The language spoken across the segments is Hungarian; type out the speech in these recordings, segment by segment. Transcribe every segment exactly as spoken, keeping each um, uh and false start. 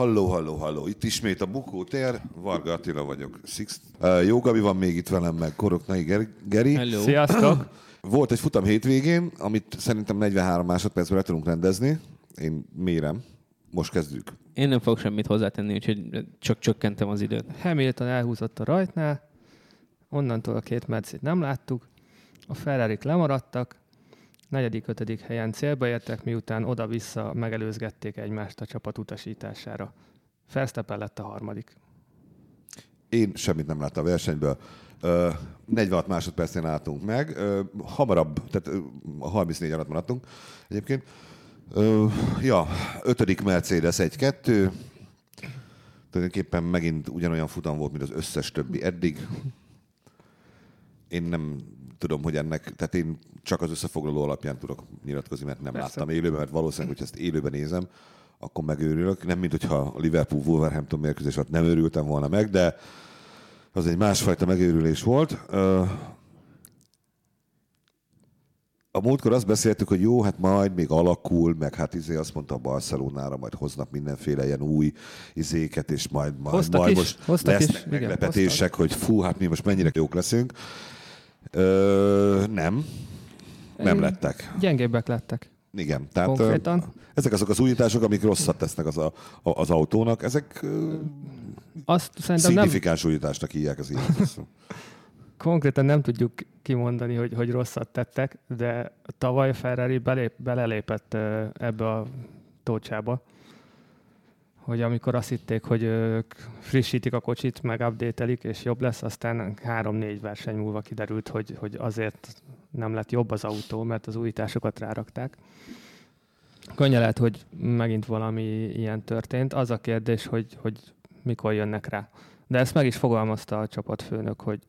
Halló, halló, halló. Itt ismét a Bukó-tér. Varga Attila vagyok. Six... Uh, jó, Gabi van még itt velem, meg Koroknai Geri. Hello. Sziasztok! Volt egy futam hétvégén, amit szerintem negyvenhárom másodpercben le tudunk rendezni. Én mérem. Most kezdjük. Én nem fogok semmit hozzátenni, úgyhogy csak csökkentem az időt. Hamilton elhúzott a rajtnál, onnantól a két Mercedes nem láttuk, a Ferrarik lemaradtak, negyedik, ötödik helyen célba értek, miután oda-vissza megelőzgették egymást a csapat utasítására. Verstappen lett a harmadik. Én semmit nem láttam a versenyből. negyvenhat másodpercén álltunk meg. Hamarabb, tehát harmincnégy alatt maradtunk egyébként. Ja, ötödik Mercedes egy kettő. Tulajdonképpen megint ugyanolyan futam volt, mint az összes többi eddig. Én nem... tudom, hogy ennek, tehát én csak az összefoglaló alapján tudok nyilatkozni, mert nem Persze. láttam élőben, mert valószínűleg, hogyha ezt élőben nézem, akkor megőrülök. Nem, mint hogyha a Liverpool-Wolverhampton mérkőzés alatt nem örültem volna meg, de az egy másfajta megőrülés volt. A múltkor azt beszéltük, hogy jó, hát majd még alakul, meg hát izé azt mondta a Barcelonára, majd hoznak mindenféle ilyen új izéket, és majd, majd, hoztak majd is, most hoztak lesznek is, meglepetések, igen, hogy fú, hát mi most mennyire jók leszünk. Ö, nem. Nem lettek. Gyengébbek lettek. Igen. Tehát Konkrétan. Ö, ezek azok az újítások, amik rosszat tesznek az, a, az autónak. Ezek ö, azt szerintem szignifikáns nem... újításnak hívják az ilyen. Konkrétan nem tudjuk kimondani, hogy, hogy rosszat tettek, de tavaly Ferrari belép, belelépett ebbe a tócsába, hogy amikor azt hitték, hogy ők frissítik a kocsit, meg update-elik, és jobb lesz, aztán három-négy verseny múlva kiderült, hogy, hogy azért nem lett jobb az autó, mert az újításokat rárakták. Könnyen lehet, hogy megint valami ilyen történt. Az a kérdés, hogy, hogy mikor jönnek rá. De ezt meg is fogalmazta a csapatfőnök, hogy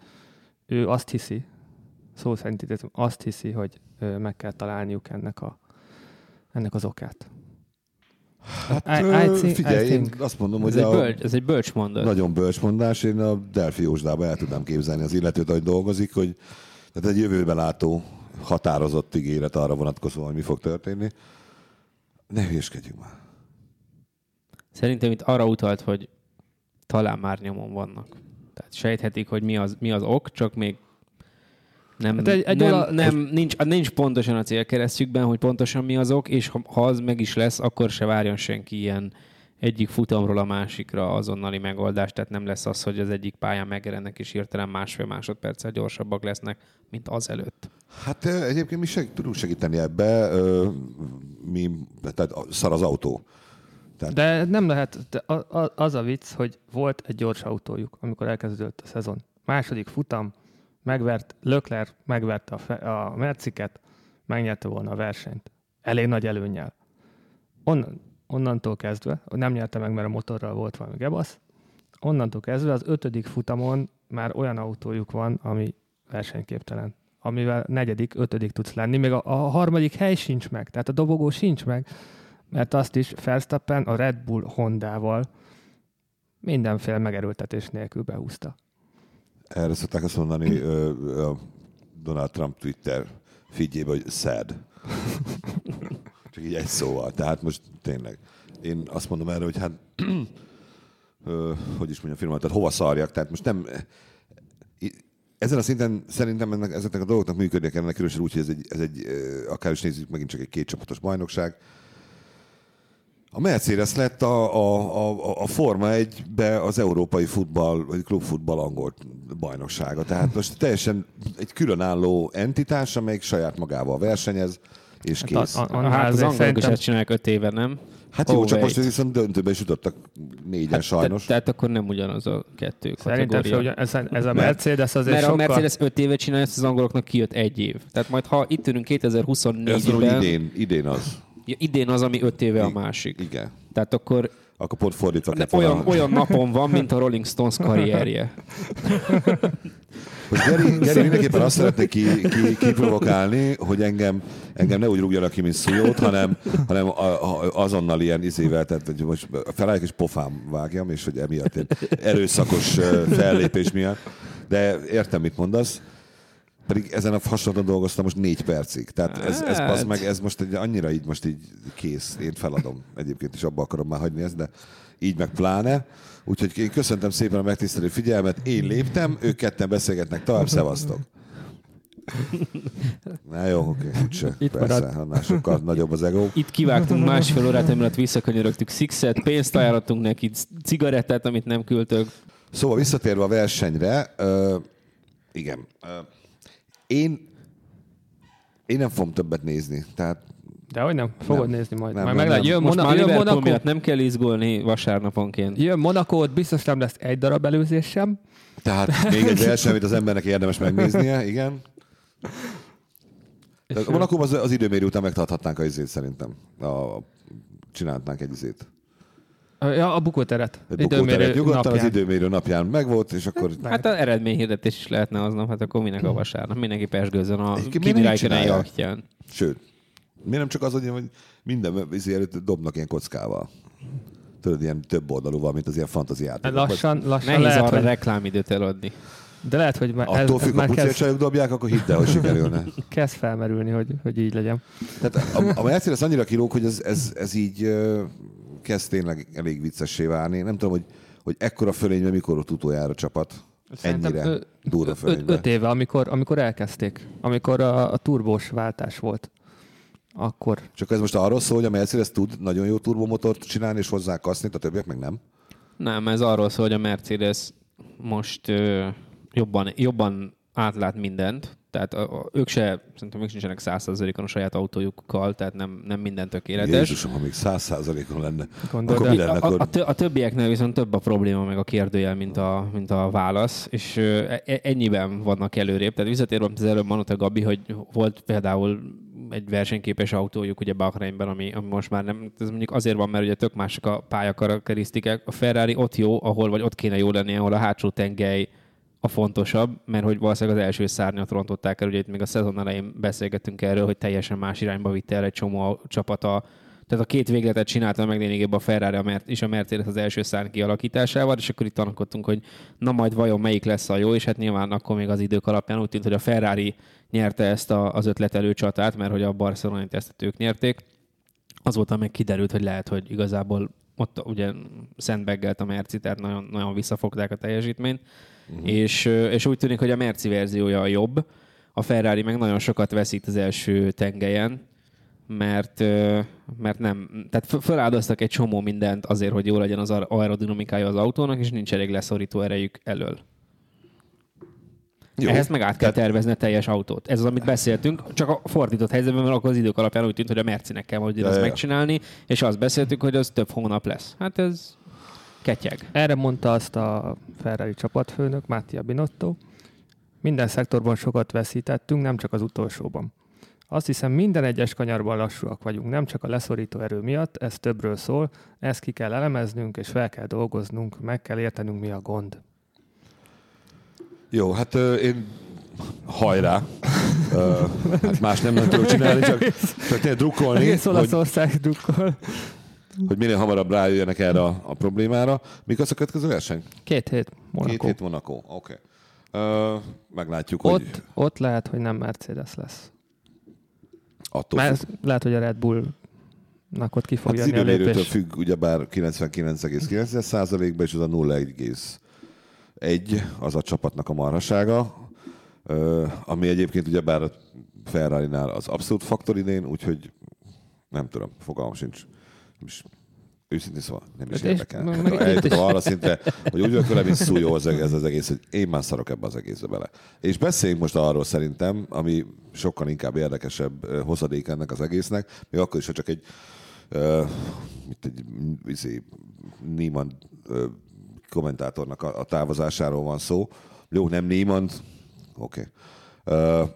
ő azt hiszi, szó szerint azt hiszi, hogy meg kell találniuk ennek, a, ennek az okát. Hát I, I think, figyelj, I think. Én azt mondom, ez hogy egy bölcs, ez egy bölcs mondás. Nagyon bölcs mondás. Én a Delfi Józsdában el tudnám képzelni az illetőt, ahogy dolgozik, hogy tehát egy jövőben látó határozott ígéret arra vonatkozóan, hogy mi fog történni. Ne hülyeskedjünk már. Szerintem itt arra utalt, hogy talán már nyomon vannak. Tehát sejthetik, hogy mi az, mi az ok, csak még Nem, hát egy, egy nem, ola... nem, nincs, nincs pontosan a célkeresztjükben, hogy pontosan mi azok, és ha, ha az meg is lesz, akkor se várjon senki ilyen egyik futamról a másikra azonnali megoldást. Tehát nem lesz az, hogy az egyik pályán megjelennek, és hirtelen másfél másodperccel gyorsabbak lesznek, mint azelőtt. Hát egyébként mi seg, tudunk segíteni ebbe, mi, tehát szar az autó. Tehát... De nem lehet, az a vicc, hogy volt egy gyors autójuk, amikor elkezdődött a szezon. Második futam, megvert, Leclerc megverte a, fe, a Merciket, megnyerte volna a versenyt. Elég nagy előnnyel. Onnan, onnantól kezdve, nem nyerte meg, mert a motorral volt valami gebasz, onnantól kezdve az ötödik futamon már olyan autójuk van, ami versenyképtelen. Amivel negyedik, ötödik tudsz lenni. Még a, a harmadik hely sincs meg, tehát a dobogó sincs meg, mert azt is Verstappen a Red Bull Hondával mindenféle megerőltetés nélkül behúzta. Erre szokták azt mondani a Donald Trump Twitter figyébe, hogy sad. Csak így egy szóval. Tehát most tényleg. Én azt mondom erre, hogy hát ö, hogy is mondjam, firmát, tehát hova szarjak. Tehát most nem... Ezen a szinten szerintem ennek, ezeknek a dolgoknak működnie kellene, különösen úgy, hogy ez egy, ez egy akár is nézzük, megint csak egy kétcsapatos bajnokság. A Mercedes lett a, a, a, a Forma egybe az európai futball, vagy klubfutball angol bajnoksága. Tehát most teljesen egy különálló entitás, amelyik saját magával versenyez, és kész. Hát, a, a, a, hát az angolok is ezt csinálják öt éve, nem? Hát oh, jó, csak wait. Most viszont döntőben is jutottak négyen hát, sajnos. Te, tehát akkor nem ugyanaz a kettő kategória. Szerintem ez, ez a Mercedes azért mert sokkal... Mert a Mercedes öt éve csinálja, ezt az angoloknak kijött egy év. Tehát majd ha itt ülünk kétezer-huszonnégyben... Ez idén, idén az. Ja, idén az, ami öt éve a másik. Igen. Tehát akkor... Akkor pont fordítva kell olyan, olyan napon van, mint a Rolling Stones karrierje. Most Geri, Geri mindenképpen azt szeretné ki, ki, kiprovokálni, hogy engem, engem ne úgy rúgjanak ki, mint Szujót, hanem, hanem a, a, azonnal ilyen izével, tehát hogy most felállják és pofám vágjam, és hogy emiatt erőszakos fellépés miatt. De értem, mit mondasz. Pedig ezen a hasonlóan dolgoztam most négy percig. Tehát ez, ez passz meg, ez most egy, annyira így most így kész. Én feladom. Egyébként is abba akarom már hagyni ezt, de így meg pláne. Úgyhogy én köszöntöm szépen a megtisztelő figyelmet. Én léptem, ők ketten beszélgetnek tovább. Szevasztok! Na jó, oké. Úgyse. Itt persze, annál sokkal nagyobb az ego. Itt kivágtunk másfél órát, emiatt visszakönyörögtük Sixet, pénzt ajánlottunk neki, cigarettát, amit nem küldtök. Szóval visszatérve a versenyre, uh, igen, uh, én, én nem fogom többet nézni. Tehát de hogy nem, fogod nem. nézni majd. Nem, majd nem, meg nem. Jön, most Mona- már Liverpool miatt nem kell izgulni vasárnaponként. Jön Monacót, biztos nem lesz egy darab előzés sem. Tehát még egy verseny, amit az embernek érdemes megnéznie, igen. Monacóban az, az időmérő után megtarthatnánk a izét szerintem. A, a, csinálhatnánk egy izét. Ja, a Bukó-teret. Bukó-teret nyugodtan az időmérő napján megvolt, és akkor... Hát az eredményhirdetés is lehetne aznap, hát akkor minek a vasárnap? Mindenki pesgőzzön a kimirálykönei aktján. Sőt, miért nem csak az, hogy minden vízi előtt dobnak ilyen kockával? Tudod, ilyen több oldalúval, mint az ilyen fantaziát. Lassan, lassan nehéz lehet, arra hogy... reklámidőt eladni. De lehet, hogy már... Attól függ, a pucércsajok dobják, akkor hidd el, hogy sikerülne. Kezd felmerülni, hogy, hogy így legyen. Tehát a, a Mercedes annyira kilóg, hogy ez, ez, ez így... kezd tényleg elég viccessé válni. Nem tudom, hogy, hogy ekkora fölényben mikor ott utoljára csapat. Szerintem ennyire ö, durva fölényben. Öt éve, amikor, amikor elkezdték. Amikor a, a turbós váltás volt. Akkor. Csak ez most arról szól, hogy a Mercedes tud nagyon jó turbomotort csinálni és hozzá kaszni, a többiek meg nem? Nem, ez arról szól, hogy a Mercedes most ö, jobban, jobban átlát mindent. Tehát a, a, ők se, szerintem ők sincsenek száz százalékon a saját autójukkal, tehát nem, nem minden tökéletes. Jézusom, ha még száz százalékon lenne, Gondol, akkor mi lenne? A, a, a többieknél viszont több a probléma, meg a kérdőjel, mint a, mint a válasz, és e, ennyiben vannak előrébb. Tehát visszatérve, amit az előbb mondott a Gabi, hogy volt például egy versenyképes autójuk ugye Bahreinben, ami, ami most már nem, ez mondjuk azért van, mert ugye tök mások a pályakarakterisztikák. A Ferrari ott jó, ahol vagy ott kéne jó lenni, ahol a hátsó tengely a fontosabb, mert hogy valószínűleg az első szárnyat rontották el, ugye itt még a szezon elején beszélgettünk erről, hogy teljesen más irányba vitte el egy csomó csapata. Tehát a két végletet csinálta meg lényegében a Ferrari és a Mercedes az első szárny kialakításával, és akkor itt tanakodtunk, hogy na majd vajon melyik lesz a jó, és hát nyilván akkor még az idők alapján úgy tűnt, hogy a Ferrari nyerte ezt a, az ötletelő csatát, mert hogy a barcelonai tesztet ők nyerték. Azóta meg kiderült, hogy lehet, hogy igazából ott ugye sandbaggelt a Merci, tehát nagyon, nagyon visszafogták a teljesítményt. Uh-huh. És, és úgy tűnik, hogy a Merci verziója a jobb, a Ferrari meg nagyon sokat veszít az első tengelyen, mert, mert nem, tehát feláldoztak egy csomó mindent azért, hogy jó legyen az aerodinamikája az autónak, és nincs elég leszorító erejük elől. Jó. Ehhez meg át kell tervezni a teljes autót. Ez az, amit beszéltünk, csak a fordított helyzetben, mert akkor az idők alapján úgy tűnt, hogy a Mercinek kell majd ezt megcsinálni, és azt beszéltünk, hogy az több hónap lesz. Hát ez... ketyeg. Erre mondta azt a Ferrari csapatfőnök, Mattia Binotto. Minden szektorban sokat veszítettünk, nem csak az utolsóban. Azt hiszem, minden egyes kanyarban lassúak vagyunk, nem csak a leszorító erő miatt, ez többről szól, ezt ki kell elemeznünk, és fel kell dolgoznunk, meg kell értenünk, mi a gond. Jó, hát euh, én hajrá. Ö, hát más nem, nem tudok csinálni, csak, csak tényleg drukkolni. Egész Olaszország hogy... drukkol. Hogy minél hamarabb rájöjjenek erre a, a problémára. Mik az a következő verseny? Két hét Monaco. Két hét Monaco, oké. Okay. Uh, meglátjuk, ott, hogy... Ott lehet, hogy nem Mercedes lesz. Attól Már függ. Lehet, hogy a Red Bullnak ott ki fog jönni a lépés. Hát az időmérőtől függ, ugyebár kilencvenkilenc egész kilenc százalékban, és az a nulla egész egy az a csapatnak a marhasága, uh, ami egyébként ugyebár a Ferrari-nál az abszolút faktor idén, úgyhogy nem tudom, fogalmam sincs. És őszintén szóval nem is érdekel. Eljöttem arra szintre, hogy úgy vökölem, mint Szujó az egész, ez az egész, hogy én már szarok ebbe az egészbe bele. És beszéljünk most arról szerintem, ami sokkal inkább érdekesebb hozadék ennek az egésznek, még akkor is, ha csak egy, uh, mint egy izé, Niemann uh, kommentátornak a, a távozásáról van szó. Jó, nem Niemann, oké. Okay. Uh,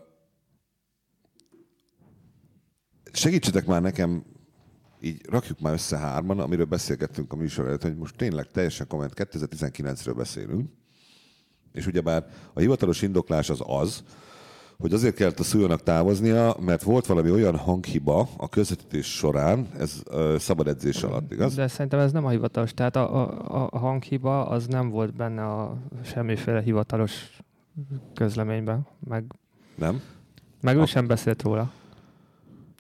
segítsetek már nekem, így rakjuk már össze hárman, amiről beszélgettünk a műsor előtt, hogy most tényleg teljesen komment kétezer-tizenkilencről beszélünk, és ugyebár a hivatalos indoklás az az, hogy azért kellett a Szujónak távoznia, mert volt valami olyan hanghiba a közvetítés során, ez ö, szabad edzés alatt, igaz? De szerintem ez nem a hivatalos, tehát a, a, a hanghiba az nem volt benne a semmiféle hivatalos közleményben, meg Nem? Meg ő a... sem beszélt róla.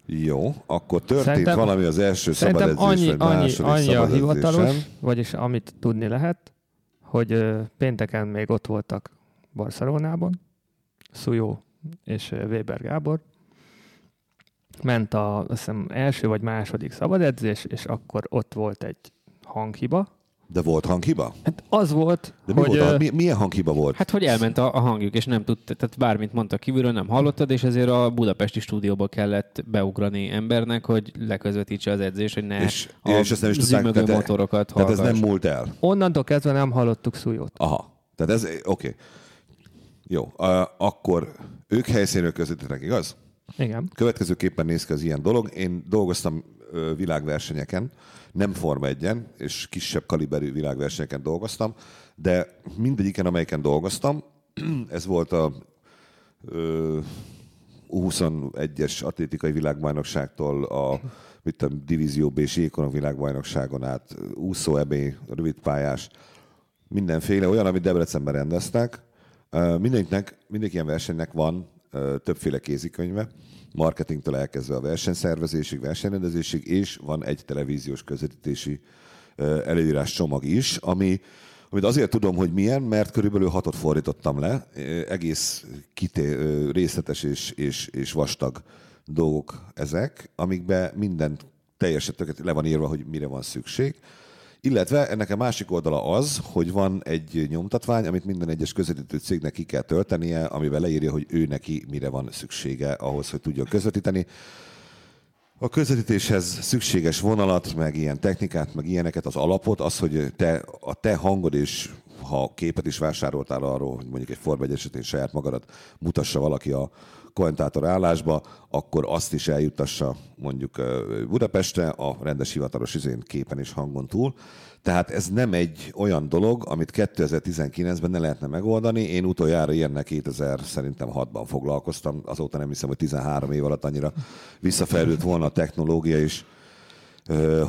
Jó, akkor történt szerintem, valami az első szabadedzésen, második annyi a hivatalos, vagyis amit tudni lehet, hogy ö, pénteken még ott voltak Barcelonában, Szujó és Weber Gábor. Ment a hiszem, első vagy második szabadedzés, és akkor ott volt egy hanghiba. De volt hanghiba? Hát az volt, de mi hogy... Volt, a, mi, milyen hanghiba volt? Hát, hogy elment a, a hangjuk, és nem tudta, tehát bármit mondta kívülről, nem hallottad, és ezért a budapesti stúdióba kellett beugrani embernek, hogy leközvetítse az edzés, hogy ne és, a és nem is zümögő tudták, tehát motorokat hallgass. Tehát ez nem múlt el? Onnantól kezdve nem hallottuk Szújót. Aha, tehát ez... Oké. Okay. Jó, uh, akkor ők helyszínről közvetítenek, igaz? Igen. Következőképpen néz ki az ilyen dolog. Én dolgoztam uh, világversenyeken, nem Forma egyen, és kisebb kaliberű világversenyeken dolgoztam, de mindegyiken, amelyiken dolgoztam, ez volt a uh, U huszonegyes atlétikai világbajnokságtól a mit tudom, divízió B-s jékon a világbajnokságon át, úszó E B, rövidpályás, mindenféle olyan, amit Debrecenben rendeztek. Uh, mindenkinek, mindenki ilyen versenynek van többféle kézikönyve, marketingtől elkezdve a versenyszervezésig, versenyrendezésig, és van egy televíziós közvetítési előírás csomag is, ami, amit azért tudom, hogy milyen, mert körülbelül hatot fordítottam le, egész kité, részletes és, és, és vastag dolgok ezek, amikben minden teljesen le van írva, hogy mire van szükség. Illetve ennek a másik oldala az, hogy van egy nyomtatvány, amit minden egyes közvetítő cégnek ki kell töltenie, amiben leírja, hogy ő neki mire van szüksége ahhoz, hogy tudjon közvetíteni. A közvetítéshez szükséges vonalat, meg ilyen technikát, meg ilyeneket, az alapot, az, hogy te, a te hangod és ha képet is vásároltál arról, hogy mondjuk egy Forma egy esetén saját magadat mutassa valaki a kommentátor állásba, akkor azt is eljuttassa mondjuk Budapestre a rendes hivatalos izén képen és hangon túl. Tehát ez nem egy olyan dolog, amit kétezer-tizenkilencben ne lehetne megoldani. Én utoljára ilyenne kétezer-hatban foglalkoztam, azóta nem hiszem, hogy tizenhárom év alatt annyira visszafejlődött volna a technológia is,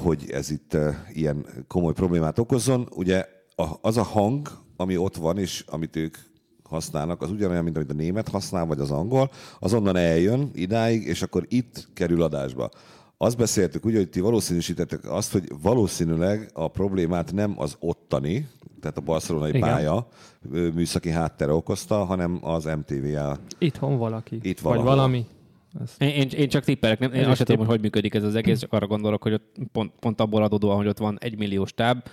hogy ez itt ilyen komoly problémát okozzon. Ugye az a hang, ami ott van és amit ők használnak, az ugyanolyan, mint amit a német használ, vagy az angol, azonnan eljön idáig, és akkor itt kerül adásba. Azt beszéltük úgy, hogy ti valószínűsítettek azt, hogy valószínűleg a problémát nem az ottani, tehát a barcelonai igen. pálya műszaki háttere okozta, hanem az M T V A. Itthon valaki. Itt vagy valami. Én, én csak tippelek, nem? Én, én azt sem tudom, hogy hogy működik ez az egész, csak arra gondolok, hogy ott pont, pont abból adódóan, hogy ott van egymilliós stáb,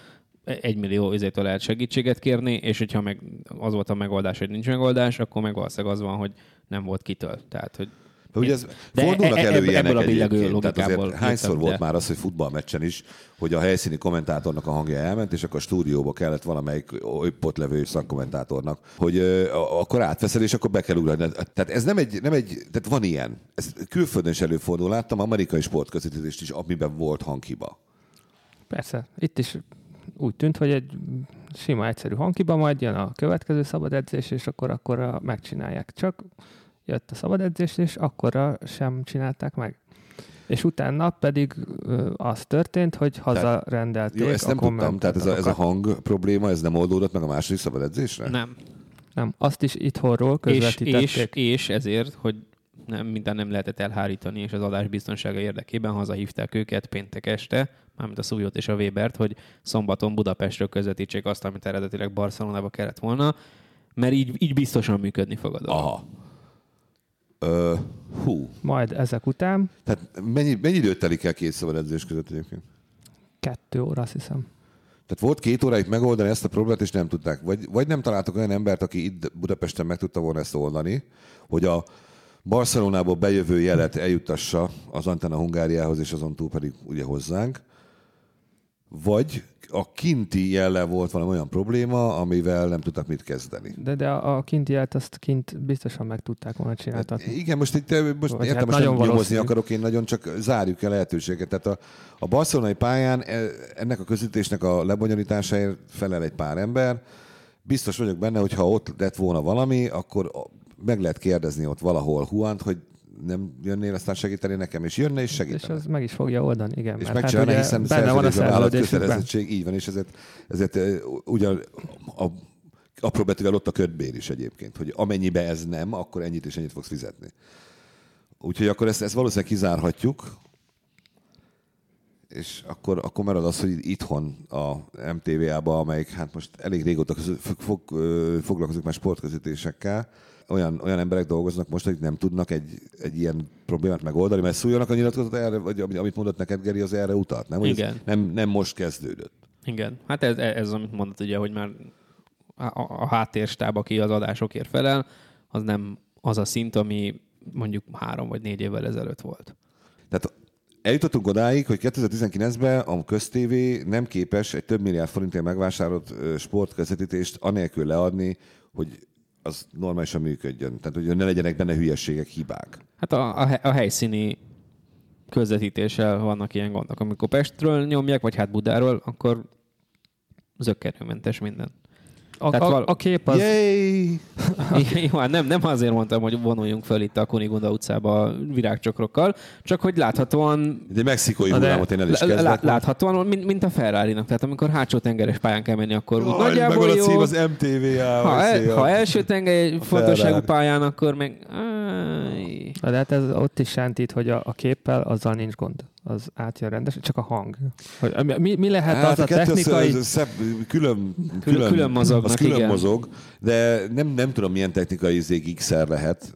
egymillió izétől lehet segítséget kérni, és hogyha meg az volt a megoldás, hogy nincs megoldás, akkor meg valószínűleg az van, hogy nem volt kitől. Tehát, hogy ugye ez, fordulnak e, elő ilyenek egyébként. Tehát azért hányszor jöttem, volt de... már az, hogy futballmeccsen is, hogy a helyszíni kommentátornak a hangja elment, és akkor a stúdióba kellett valamelyik ott levő szakkommentátornak, hogy ö, akkor átveszel, és akkor be kell ugrani. Tehát ez nem egy, nem egy, tehát van ilyen. Ez külföldön is előfordul, láttam amerikai sportközvetítést is, amiben volt hanghiba. Persze, itt is úgy tűnt, hogy egy sima, egyszerű hanghiba, majd jön a következő szabad edzés, és akkor akkor megcsinálják. Csak jött a szabad edzés, és akkorra sem csinálták meg. És utána pedig az történt, hogy hazarendelték a kommentátorokat. Jó, ezt nem tudtam, tehát ez a, ez a hang probléma, ez nem oldódott meg a második szabad edzésre? Nem. Nem, azt is itthonról közvetítették. És, és, és ezért, hogy nem, minden nem lehetett elhárítani, és az adás biztonsága érdekében hazahívták őket péntek este, mármint a Szújót és a Webert, hogy szombaton Budapestről közvetítsék azt, amit eredetileg Barcelonába kellett volna, mert így, így biztosan működni fog a dolog. Aha. Ö, hú. Majd ezek után. Tehát mennyi, mennyi időt telik el két szabad edzés között egyébként? Kettő óra, azt hiszem. Tehát volt két óráig megoldani ezt a problémát, és nem tudták. Vagy, vagy nem találtak olyan embert, aki itt Budapesten meg tudta volna ezt oldani, hogy a Barcelonából bejövő jelet eljuttassa az Antenna Hungáriához, és azon túl pedig ugye hozzánk. Vagy a kinti jellel volt valami olyan probléma, amivel nem tudtak mit kezdeni. De, de a, a kinti jelet azt kint biztosan meg tudták volna csináltatni. Hát, igen, most, itt, most értem, hát most nem nyomozni akarok, én nagyon csak zárjuk el lehetőséget. Tehát a, a barcelonai pályán ennek a közvetítésnek a lebonyolításáért felel egy pár ember. Biztos vagyok benne, hogy ha ott lett volna valami, akkor meg lehet kérdezni ott valahol Juant, hogy nem jönnél, aztán segíteni nekem, és jönne, és segítene. És az meg is fogja oldani, igen. És megcsinálni, hát hiszen benne van a szerződésben. Így van, és ezért, ezért ugyan a Apró betűvel ott a kötbér is egyébként, hogy amennyibe ez nem, akkor ennyit és ennyit fogsz fizetni. Úgyhogy akkor ezt, ezt valószínűleg kizárhatjuk, és akkor, akkor marad az, hogy itthon a em té vé á-ba, amelyik hát most elég régóta közül, fog, foglalkozik már sportközvetítésekkel, olyan, olyan emberek dolgoznak most, akik nem tudnak egy, egy ilyen problémát megoldani, mert Szújónak a nyilatkozat erre, vagy amit mondott neked, Geri, az erre utalt, nem? Igen. Nem, nem most kezdődött. Igen. Hát ez, ez, amit mondott ugye, hogy már a, a háttérstáb, aki az adásokért felel, az nem az a szint, ami mondjuk három vagy négy évvel ezelőtt volt. Tehát eljutottunk odáig, hogy kétezer-tizenkilencben a köztévé nem képes egy több milliárd forintért megvásárolt sportközvetítést anélkül leadni, hogy az normálisan működjön. Tehát, hogy ne legyenek benne hülyeségek, hibák. Hát a, a, a helyszíni közvetítéssel vannak ilyen gondok. Amikor Pestről nyomják, vagy hát Budáról, akkor zökkenőmentes minden. A, a, val- a kép az... Jó, nem, nem azért mondtam, hogy vonuljunk fel itt a Kunigunda utcába a virágcsokrokkal, csak hogy láthatóan... De mexikói hullámot én el is kezdek. Lá- láthatóan, mint, mint a Ferrarinak. Tehát amikor hátsó tengeres pályán kell menni, akkor úgy nagyjából jó. A cím az em té vé á. Ha, el, ha első tengeri fontosságú pályán, akkor meg... Na, de hát ez ott is sántít, hogy a, a képpel azzal nincs gond. Az átjön rendesen, csak a hang. Hogy, mi, mi lehet hát az a, a technikai... Szöv, szöv, külön, külön, külön mozognak, az külön igen. mozog, de nem, nem tudom, milyen technikai zé iksz er lehet.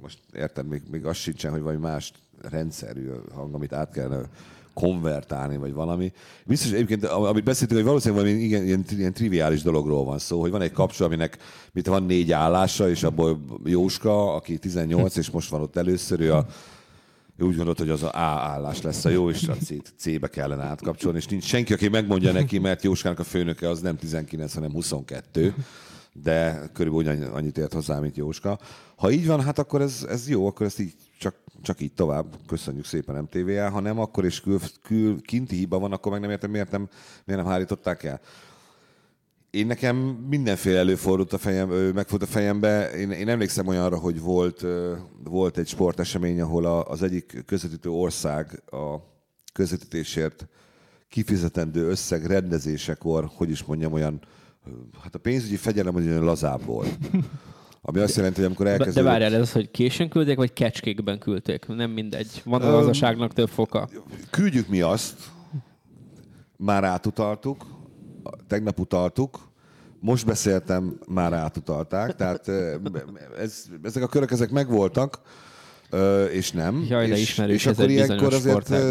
Most értem, még, még az sincsen, hogy valami más rendszerű hang, amit át kellene konvertálni, vagy valami. Biztos egyébként, amit beszéltünk, hogy valószínűleg valami igen, ilyen, ilyen triviális dologról van szó, hogy van egy kapcsolat, aminek mit van négy állása, és abból Jóska, aki tizennyolc, és most van ott először, ő a úgy gondolt, hogy az a A állás lesz a jó, és a C-be kellene átkapcsolni, és nincs senki, aki megmondja neki, mert Jóskának a főnöke az nem tizenkilenc, hanem huszonkettő, de körülbelül annyit ért hozzá, mint Jóska. Ha így van, hát akkor ez, ez jó, akkor ezt így csak, csak így tovább, köszönjük szépen em té vé á, ha nem, akkor és kül, kül, kinti hiba van, akkor meg nem értem, miért nem, miért nem hárították el. Én nekem mindenféle előfordult a fejem, megfordult a fejembe. Én, én emlékszem olyanra, hogy volt, volt egy sportesemény, ahol az egyik közvetítő ország a közvetítésért kifizetendő összeg rendezésekor, hogy is mondjam, olyan, hát a pénzügyi fegyelem olyan lazább volt. Ami azt jelenti, hogy amikor elkezdődött... De várjál, ez az, hogy későn küldték, vagy kecskékben küldték? Nem mindegy. Van a lazaságnak több foka. Küldjük mi azt. Már átutaltuk. Tegnap utaltuk, most beszéltem, már átutalták, tehát ez, ezek a körök ezek megvoltak, és nem. Jaj, de és, és akkor ilyenkor azért volt.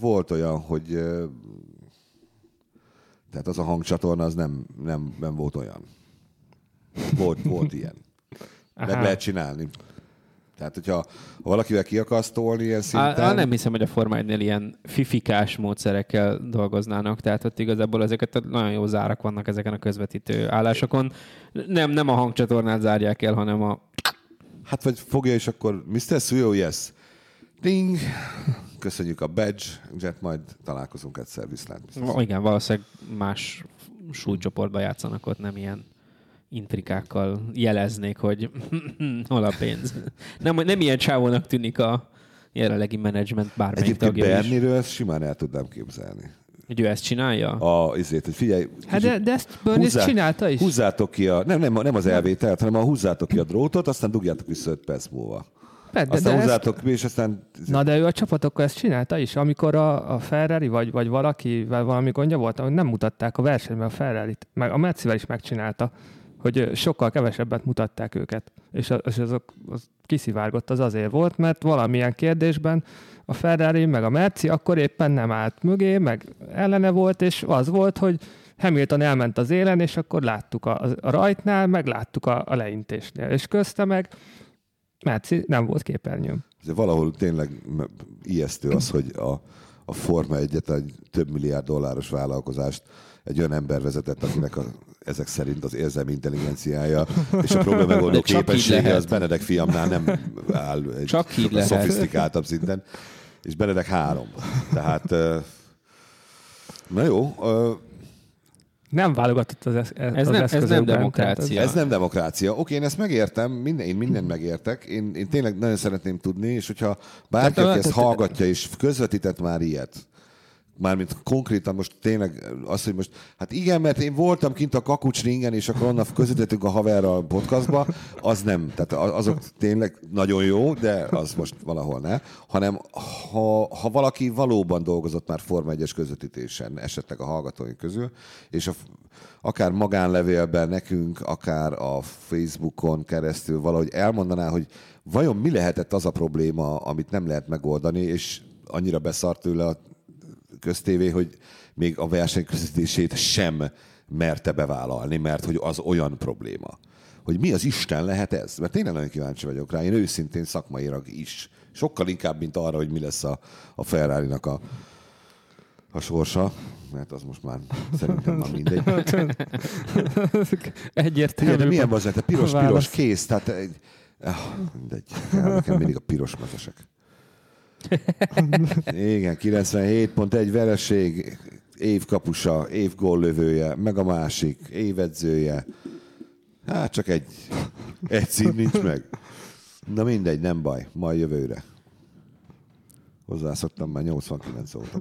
volt olyan, hogy tehát az a hangcsatorna az nem, nem, nem volt olyan. Volt, volt ilyen. Aha. Meg lehet csinálni. Tehát, hogyha valakivel ki akarsz tolni ilyen szinten... Á, nem hiszem, hogy a Forma egynél ilyen fifikás módszerekkel dolgoznának, tehát ott igazából ezeket nagyon jó zárak vannak ezeken a közvetítő állásokon. Nem, nem a hangcsatornát zárják el, hanem a... Hát vagy fogja, és akkor miszter Szujó, yes. Ding! Köszönjük a badge, Jet, majd találkozunk egyszer, viszlát. Igen, valószínűleg más súlycsoportban játszanak ott, nem ilyen intrikákkal jeleznék, hogy hol a pénz. Nem, nem ilyen csávónak tűnik a jelenlegi menedzsment bármelyik tagja is. Egyébként Berniről ezt simán el tudnám képzelni. Hogy ő ezt csinálja? A, ezért, hogy figyelj... Hát de, de ezt Bernie húzzá, csinálta is? Húzzátok ki a... Nem, nem, nem az elvételt, hanem a húzzátok ki a drótot, aztán dugjátok vissza öt perc múlva. De, aztán de húzzátok ezt... mi, és aztán... Na, de ő a csapatokkal ezt csinálta is. Amikor a, a Ferrari, vagy, vagy valaki, valami gondja volt, nem mutatták a versenyben a Ferrarit. Meg a Mercivel is megcsinálta, hogy sokkal kevesebbet mutatták őket. És az, az, az kiszivárgott, az azért volt, mert valamilyen kérdésben a Ferrari meg a Merci akkor éppen nem állt mögé, meg ellene volt, és az volt, hogy Hamilton elment az élen, és akkor láttuk a, a rajtnál, meg láttuk a, a leintésnél. És közte meg Merci nem volt képernyőm. Valahol tényleg ijesztő az, hogy a, a Forma egyet, egy több milliárd dolláros vállalkozást egy olyan ember vezetett, akinek a, ezek szerint az érzelmi intelligenciája és a probléma megoldó képessége az Benedek fiamnál nem áll egy szofisztikáltabb szinten. És Benedek három. Tehát, na jó. Nem válogatott az, esz- ez, az nem, ez nem demokrácia. Ez nem demokrácia. Oké, én ezt megértem, minden, én mindent megértek. Én, én tényleg nagyon szeretném tudni, és hogyha bárki, aki ezt hallgatja és közvetített már ilyet, mármint konkrétan most tényleg az, hogy most, hát igen, mert én voltam kint a Kakucsringen, és akkor onnan közvetítettük a haverral a podcastba, az nem, tehát azok tényleg nagyon jó, de az most valahol ne, hanem ha, ha valaki valóban dolgozott már Forma egyes közvetítésen, esetleg a hallgatóink közül, és a, akár magánlevélben nekünk, akár a Facebookon keresztül valahogy elmondaná, hogy vajon mi lehetett az a probléma, amit nem lehet megoldani, és annyira beszart tőle a köztévé, hogy még a verseny közvetítését sem merte bevállalni, mert hogy az olyan probléma. Hogy mi az Isten lehet ez? Mert tényleg nagyon kíváncsi vagyok rá, én őszintén szakmailag is. Sokkal inkább, mint arra, hogy mi lesz a, a Ferrari-nak a, a sorsa. Mert az most már szerintem már mindegy. Egyértelmű. De milyen az, a piros-piros kész. Tehát egy... mindegy. Nekem mindig a piros mezesek. Igen, kilencvenhét pont egy vereség, évkapusa, évgóllövője, meg a másik, évedzője. Hát csak egy, egy cím nincs meg. Na mindegy, nem baj, majd jövőre. Hozzászoktam már nyolcvankilenc óta.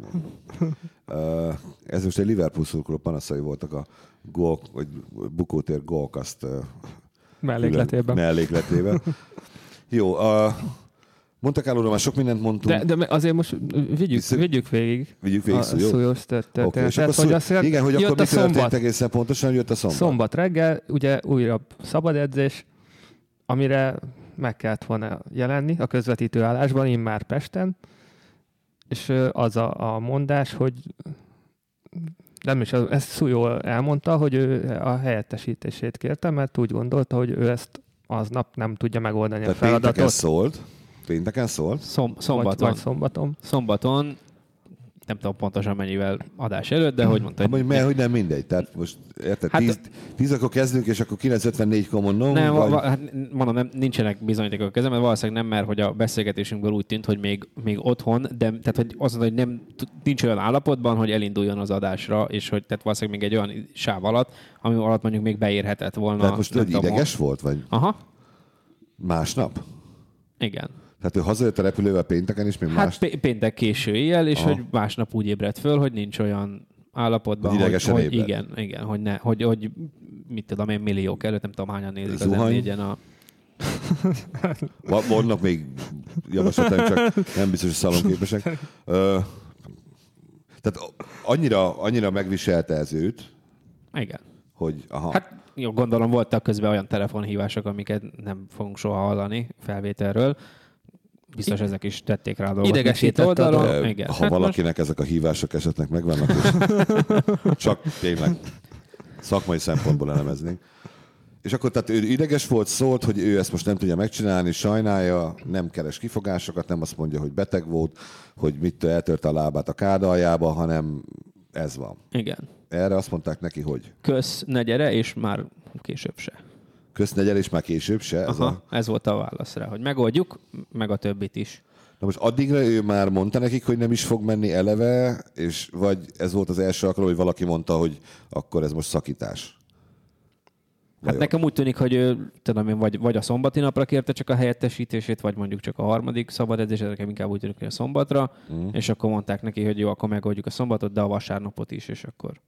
Ez most egy Liverpool szurkoló panaszai voltak a Bukó-tér gólkaszt mellékletében. mellékletében. Jó, a Monte Carlóról már sok mindent mondtunk. De, de azért most vigyük, vigyük végig. Vigyük végig, Szujó. Szujós történet. Okay. Tehát, hogy azért igen, hogy akkor mi történt egészen pontosan, jött a szombat. Szombat reggel, ugye újabb szabad edzés, amire meg kellett volna jelenni a közvetítő állásban, immár Pesten, és az a, a mondás, hogy nem is, ezt Szujó elmondta, hogy ő a helyettesítését kérte, mert úgy gondolta, hogy ő ezt aznap nem tudja megoldani. Tehát a feladatot. Tehát szólt. Pénteken szól? Szom, szombaton. Vagy, vagy szombaton. Szombaton, nem tudom pontosan mennyivel adás előtt, de hogy mondta. Hogy... mert hogy nem mindegy, tehát most érted, hát, tíz, tíz akkor kezdünk, és akkor kilenc ötvennégy mondom. Nem, vagy... va, hát, mondom, nem, nincsenek bizonyítékok a kezemben, valószínűleg nem, mert hogy a beszélgetésünkből úgy tűnt, hogy még, még otthon, de tehát, hogy azt mondta, hogy nem, nincs olyan állapotban, hogy elinduljon az adásra, és hogy tehát valószínűleg még egy olyan sáv alatt, ami alatt mondjuk még beérhetett volna. Tehát most ideges volt, vagy? Aha. Másnap? Igen. Tehát ő hazajött a repülővel pénteken is, még hát más? Hát péntek késő éjjel, és aha, hogy másnap úgy ébredt föl, hogy nincs olyan állapotban, hogy, hogy igen, igen, hogy, ne, hogy, hogy mit tudom én, milliók előtt, nem tudom hányan nézik Zuhany. Az em négyen a... Vannak még javaslataim, csak nem biztos, hogy szalonképesek. Tehát annyira, annyira megviselte ez őt, igen. Hogy... aha. Hát, jó, gondolom voltak közben olyan telefonhívások, amiket nem fogunk soha hallani felvételről. Biztos I- ezek is tették rá a dolgot. Idegesített a dolog. Igen. Ha hát valakinek most... ezek a hívások esetleg megvannak, és csak tényleg szakmai szempontból elemeznénk. És akkor tehát ő ideges volt, szólt, hogy ő ezt most nem tudja megcsinálni, sajnálja, nem keres kifogásokat, nem azt mondja, hogy beteg volt, hogy mit eltörte a lábát a kád aljába, hanem ez van. Igen. Erre azt mondták neki, hogy... kösz, ne gyere, és már később se. Kösz, ne gyere, és már később se? Ez, aha, a... ez volt a válasz rá, hogy megoldjuk, meg a többit is. Na most addigra ő már mondta nekik, hogy nem is fog menni eleve, és vagy ez volt az első alkalom, hogy valaki mondta, hogy akkor ez most szakítás? Vajon? Hát nekem úgy tűnik, hogy ő, tudom én, vagy, vagy a szombati napra kérte csak a helyettesítését, vagy mondjuk csak a harmadik szabad edzését, nekem inkább úgy tűnik, hogy a szombatra, mm. és akkor mondták neki, hogy jó, akkor megoldjuk a szombatot, de a vasárnapot is, és akkor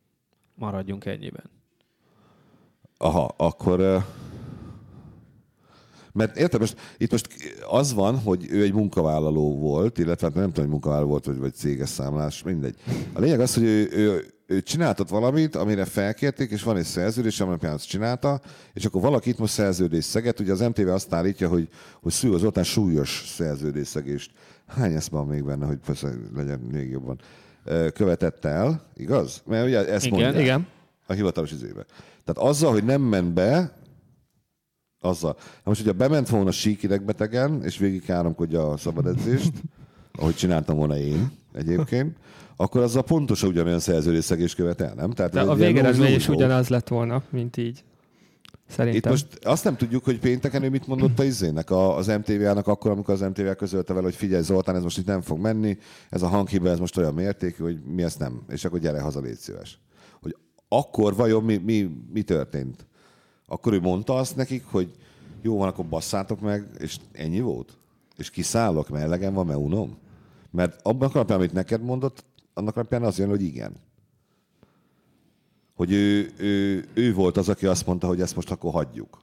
maradjunk ennyiben. Aha, akkor... mert érted, most, itt most az van, hogy ő egy munkavállaló volt, illetve nem tudom, hogy munkavállaló volt, vagy, vagy céges számlás, mindegy. A lényeg az, hogy ő, ő, ő csináltott valamit, amire felkérték, és van egy szerződés, amelyet csinálta, és akkor valaki itt most szerződésszeget. Ugye az em té vé á azt állítja, hogy, hogy Szujó Zoltán súlyos szerződésszegést. Hány esz van még benne, hogy persze legyen még jobban. Követett el, igaz? Mert ugye ezt igen, mondják igen. A hivatalos izébe. Tehát azzal, hogy nem ment be, azzal. Na most, hogyha bement volna síkidegbetegen, és végig káromkodja a szabad edzést, ahogy csináltam volna én egyébként, akkor azzal pontosan ugyanolyan szerződésszegést követel, nem? Tehát de a végeredmény is ugyanaz lett volna, mint így. Szerintem. Itt most azt nem tudjuk, hogy pénteken ő mit mondott a izének, az em té vé á-nak akkor, amikor az em té vé á közölte vele, hogy figyelj Zoltán, ez most itt nem fog menni, ez a hanghiba, ez most olyan mértékű, hogy mi ezt nem, és akkor gyere haza, légy szíves. Hogy akkor vajon mi, mi, mi történt? Akkor ő mondta azt nekik, hogy jó van, akkor basszátok meg, és ennyi volt? És kiszállok, mert elegem van, mert unom? Mert abban a napján, amit neked mondott, annak napján az jön, hogy igen. Hogy ő, ő, ő volt az, aki azt mondta, hogy ezt most akkor hagyjuk.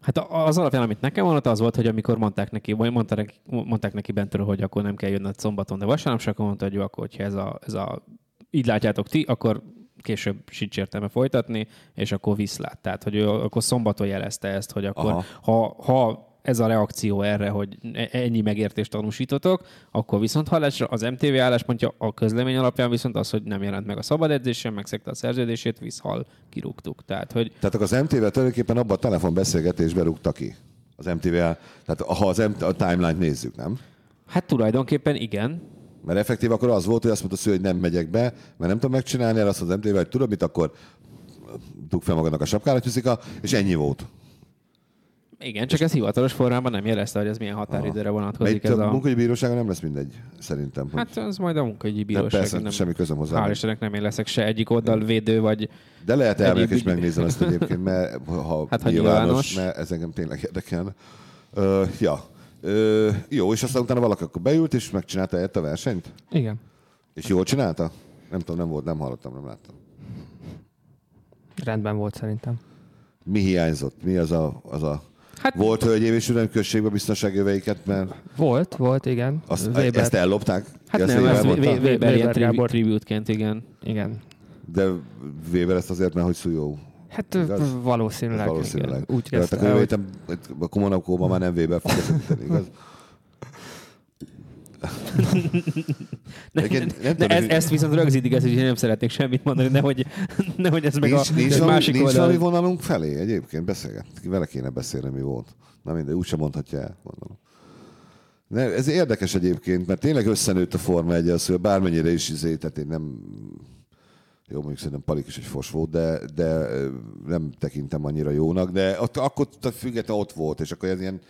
Hát az alapján, amit nekem mondott, az volt, hogy amikor mondták neki, mondták, mondták neki bentről, hogy akkor nem kell jönnöd szombaton, de vasárnap, akkor mondta, hogy jó, akkor, hogyha ez a, ez a, így látjátok ti, akkor később sincs értelme folytatni, és akkor viszlát. Tehát, hogy ő akkor szombaton jelezte ezt, hogy akkor ha, ha ez a reakció erre, hogy ennyi megértést tanúsítotok, akkor viszont hallásra az em té vé álláspontja a közlemény alapján viszont az, hogy nem jelent meg a szabad edzésen, megszegte a szerződését, visszhal, kirúgtuk. Tehát, hogy... Tehát akkor az em té vé tulajdonképpen abban a telefonbeszélgetésben rúgta ki az em té vé, tehát ha az em té vé, a timeline-t nézzük, nem? Hát tulajdonképpen igen. Mert effektív akkor az volt, hogy azt mondta, hogy nem megyek be, mert nem tudom megcsinálni, erre azt az em té vé, hogy tudod mit, akkor dugd fel magadnak a sapkára, tűzika, és ennyi volt. Igen, csak ez hivatalos formában nem jelezte, hogy ez milyen határidőre vonatkozik. Mert ez a munkaügyi bírósága nem lesz mindegy, szerintem. Hát ez majd a munkaügyi bíróság. Persze, nem, semmi közöm hozzá. Hál' Istennek nem én leszek se egyik oldalvédő, vagy... De lehet elmegyek és megnézem ezt egyébként, mert ha hát, nyilvános, mert ez engem tényleg érdekel. Uh, ja. Uh, jó, és aztán utána valaki akkor beült, és megcsinálta ezt a versenyt? Igen. És jól csinálta? Nem tudom, nem volt, nem hallottam, nem láttam. Rendben volt szerintem. Mi hiányzott? Mi az a... Az a... Hát, volt hölgyém és ürem községben biztonságjöveiket, mert... Volt, volt, igen. Azt, ezt ellopták? Hát ezt nem, ez Weber ilyen tribute-ként, igen. igen. De Weber ezt azért, mert hogy Szujó. Hát igaz? valószínűleg. valószínűleg. Úgy ezt elvettem. A Monacóban már nem Weber fog eszemíteni, igaz? ne, ne, nem tudom, ez, ezt viszont rögzítik, ezt, hogy én nem szeretnék semmit mondani, nehogy, nehogy ez meg nincs, a nincs másik nincs oldal. Nincs valami vonalunk felé egyébként, beszélget. Vele kéne beszélni, mi volt. Na mindegy, úgysem mondhatja el, mondom. Ne, ez érdekes egyébként, mert tényleg összenőtt a Forma egy az, hogy bármennyire is izé, tehát én nem... Jó, mondjuk szerintem Palik is egy fos volt, de, de nem tekintem annyira jónak, de ott, akkor függetlenül ott volt, és akkor ez ilyen...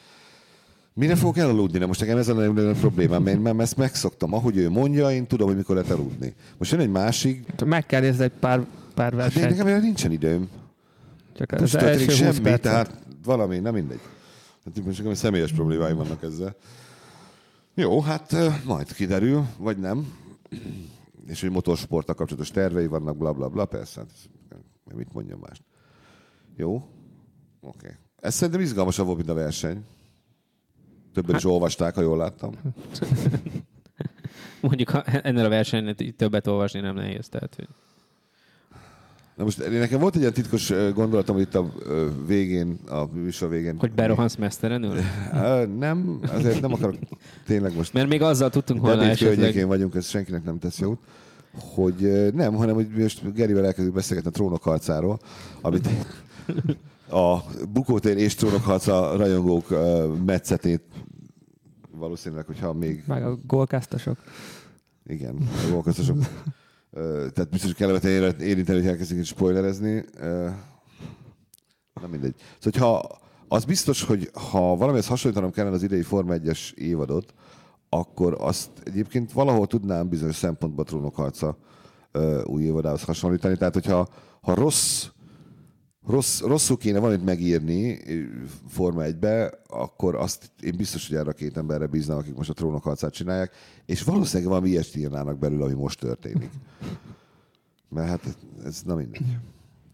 Mire fogok elaludni? De most nekem ez a nagyon problémám, mert én már ezt megszoktam. Ahogy ő mondja, én tudom, hogy mikor lehet aludni. Most jön egy másik... Meg kell nézni egy pár, pár versenyt. Hát de nekem nincsen időm. Csak az most történik semmi, tehát valami, nem mindegy. Hát most nekem személyes problémáim vannak ezzel. Jó, hát majd kiderül, vagy nem. És hogy motorsporttal kapcsolatos tervei vannak, blablabla, bla, bla, persze. Hát, mit mondjam mást. Jó? Oké. Okay. Ez szerintem izgalmasabb volt, mint a verseny. Többen hát. Is olvasták, ha jól láttam. Mondjuk ennél a versenyen többet olvasni nem nehéz. Tehát, hogy... Na most nekem volt egy ilyen titkos gondolatom itt a végén, a műsor végén. Hogy berohansz mesztelenül? Nem, azért nem akarok tényleg most... Mert még azzal tudtunk volna esetleg. De környékén vagyunk, ez senkinek nem tesz jót. Hogy nem, hanem hogy most Gerivel elkezdjük beszélgetni a Trónok harcáról, amit... a Bukó-tér és Trónokharca rajongók uh, metszetét valószínűleg, hogyha még... Meg a gólkáztasok. Igen, a gólkáztasok. uh, tehát biztos, hogy kellemetlen érinteni, hogy elkezdjük spoilerezni. Uh, nem mindegy. Szóval ha, az biztos, hogy ha valamihez hasonlítanom kellene az idei Forma egyes évadot, akkor azt egyébként valahol tudnám bizonyos szempontból Trónokharca uh, új évadához hasonlítani. Tehát, hogyha ha rossz Rossz, rosszul kéne valamit megírni Forma egybe, akkor azt én biztos, hogy erre a két emberre bíznám, akik most a Trónok harcát csinálják, és valószínűleg valami ilyest írnának belül, ami most történik. Mert hát ez nem mindegy.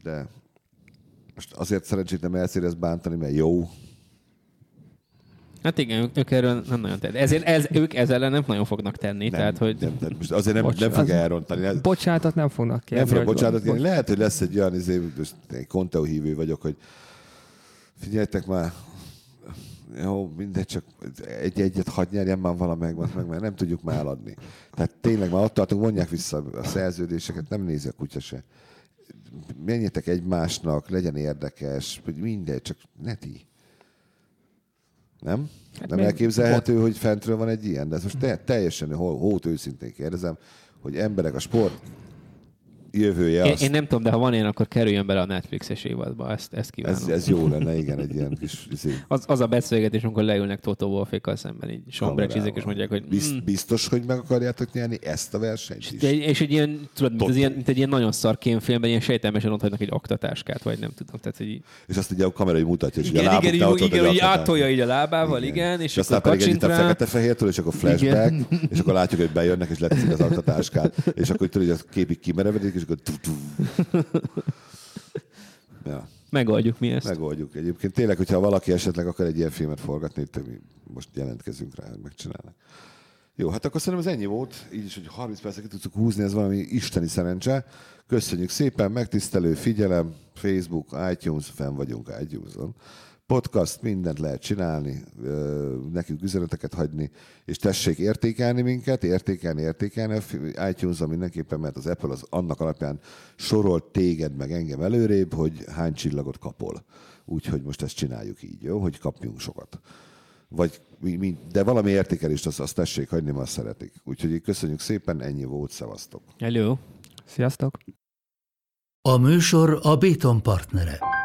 De most azért szerencsétlen Mercedes ezt bántani, mert jó. Hát igen, ők, ők erről nem nagyon tenni. Ezért ez, ők ezzel ellen nem nagyon fognak tenni. Nem, tehát, hogy... nem, nem, azért nem, Bocs, nem fog az elrontani. Bocsánatot nem fognak kérni. Nem fogok bocsánatot kérni. Bocs... Lehet, hogy lesz egy olyan, izé, én Conteo hívő vagyok, hogy figyeljetek már, jó, mindegy, csak egy-egyet hadd nyerjen már valamelyik, meg, mert nem tudjuk már eladni. Tehát tényleg már ott tartunk, mondják vissza a szerződéseket, nem nézi a kutya se. Menjetek egymásnak, legyen érdekes, mindegy, csak ne ti. Nem? Hát nem elképzelhető, hogy fentről van egy ilyen, de ez most teljesen hót őszintén kérdezem, hogy emberek a sport jövője én, azt... Én nem tudom, de ha van én, akkor kerüljön bele a Netflixes évadba, ezt, ezt kívánom. Ez, ez jó lenne, igen, egy ilyen kis... Az, az a beszélgetés, amikor leülnek Toto Wolffékkal szemben, így sombrecsizik, és mondják, hogy... Biz, biztos, hogy meg akarjátok nyerni ezt a versenyt is? És, és egy ilyen, tudod, mint, az ilyen, mint egy ilyen nagyon szar kémfilmben, ilyen sejtelmesen ott hagynak egy aktatáskát, vagy nem tudom. Tehát, hogy... És azt ugye a kamera így mutatja, és igen, a lábuk igen, igen, igen, így átolja így a lábával, igen, igen és, és aztán akkor pedig kacsint rá... fekete-fehértől, és akkor flashback, igen. És akkor látjuk, hogy bejönnek, és leteszik az aktatáskát, és akkor tudod, hogy a képig kimerevedik, és akkor... Ja. Megoldjuk mi ezt. Megoldjuk. Egyébként tényleg, hogyha valaki esetleg akar egy ilyen filmet forgatni, itt mi most jelentkezünk rá, hogy megcsinálnak. Jó, hát akkor szerintem ez ennyi volt. Így is, hogy harminc percet tudtuk húzni, ez valami isteni szerencse. Köszönjük szépen, megtisztelő figyelem, Facebook, iTunes, fenn vagyunk iTunes-on. Podcast, mindent lehet csinálni, nekünk üzeneteket hagyni, és tessék értékelni minket, értékelni, értékelni. iTunes-on mindenképpen, mert az Apple az annak alapján sorol téged meg engem előrébb, hogy hány csillagot kapol. Úgyhogy most ezt csináljuk így, jó? Hogy kapjunk sokat. Vagy, de valami értékelést azt, azt tessék hagyni, mert azt szeretik. Úgyhogy köszönjük szépen, ennyi volt, szevasztok. Hello, sziasztok. A műsor a Béton partnere.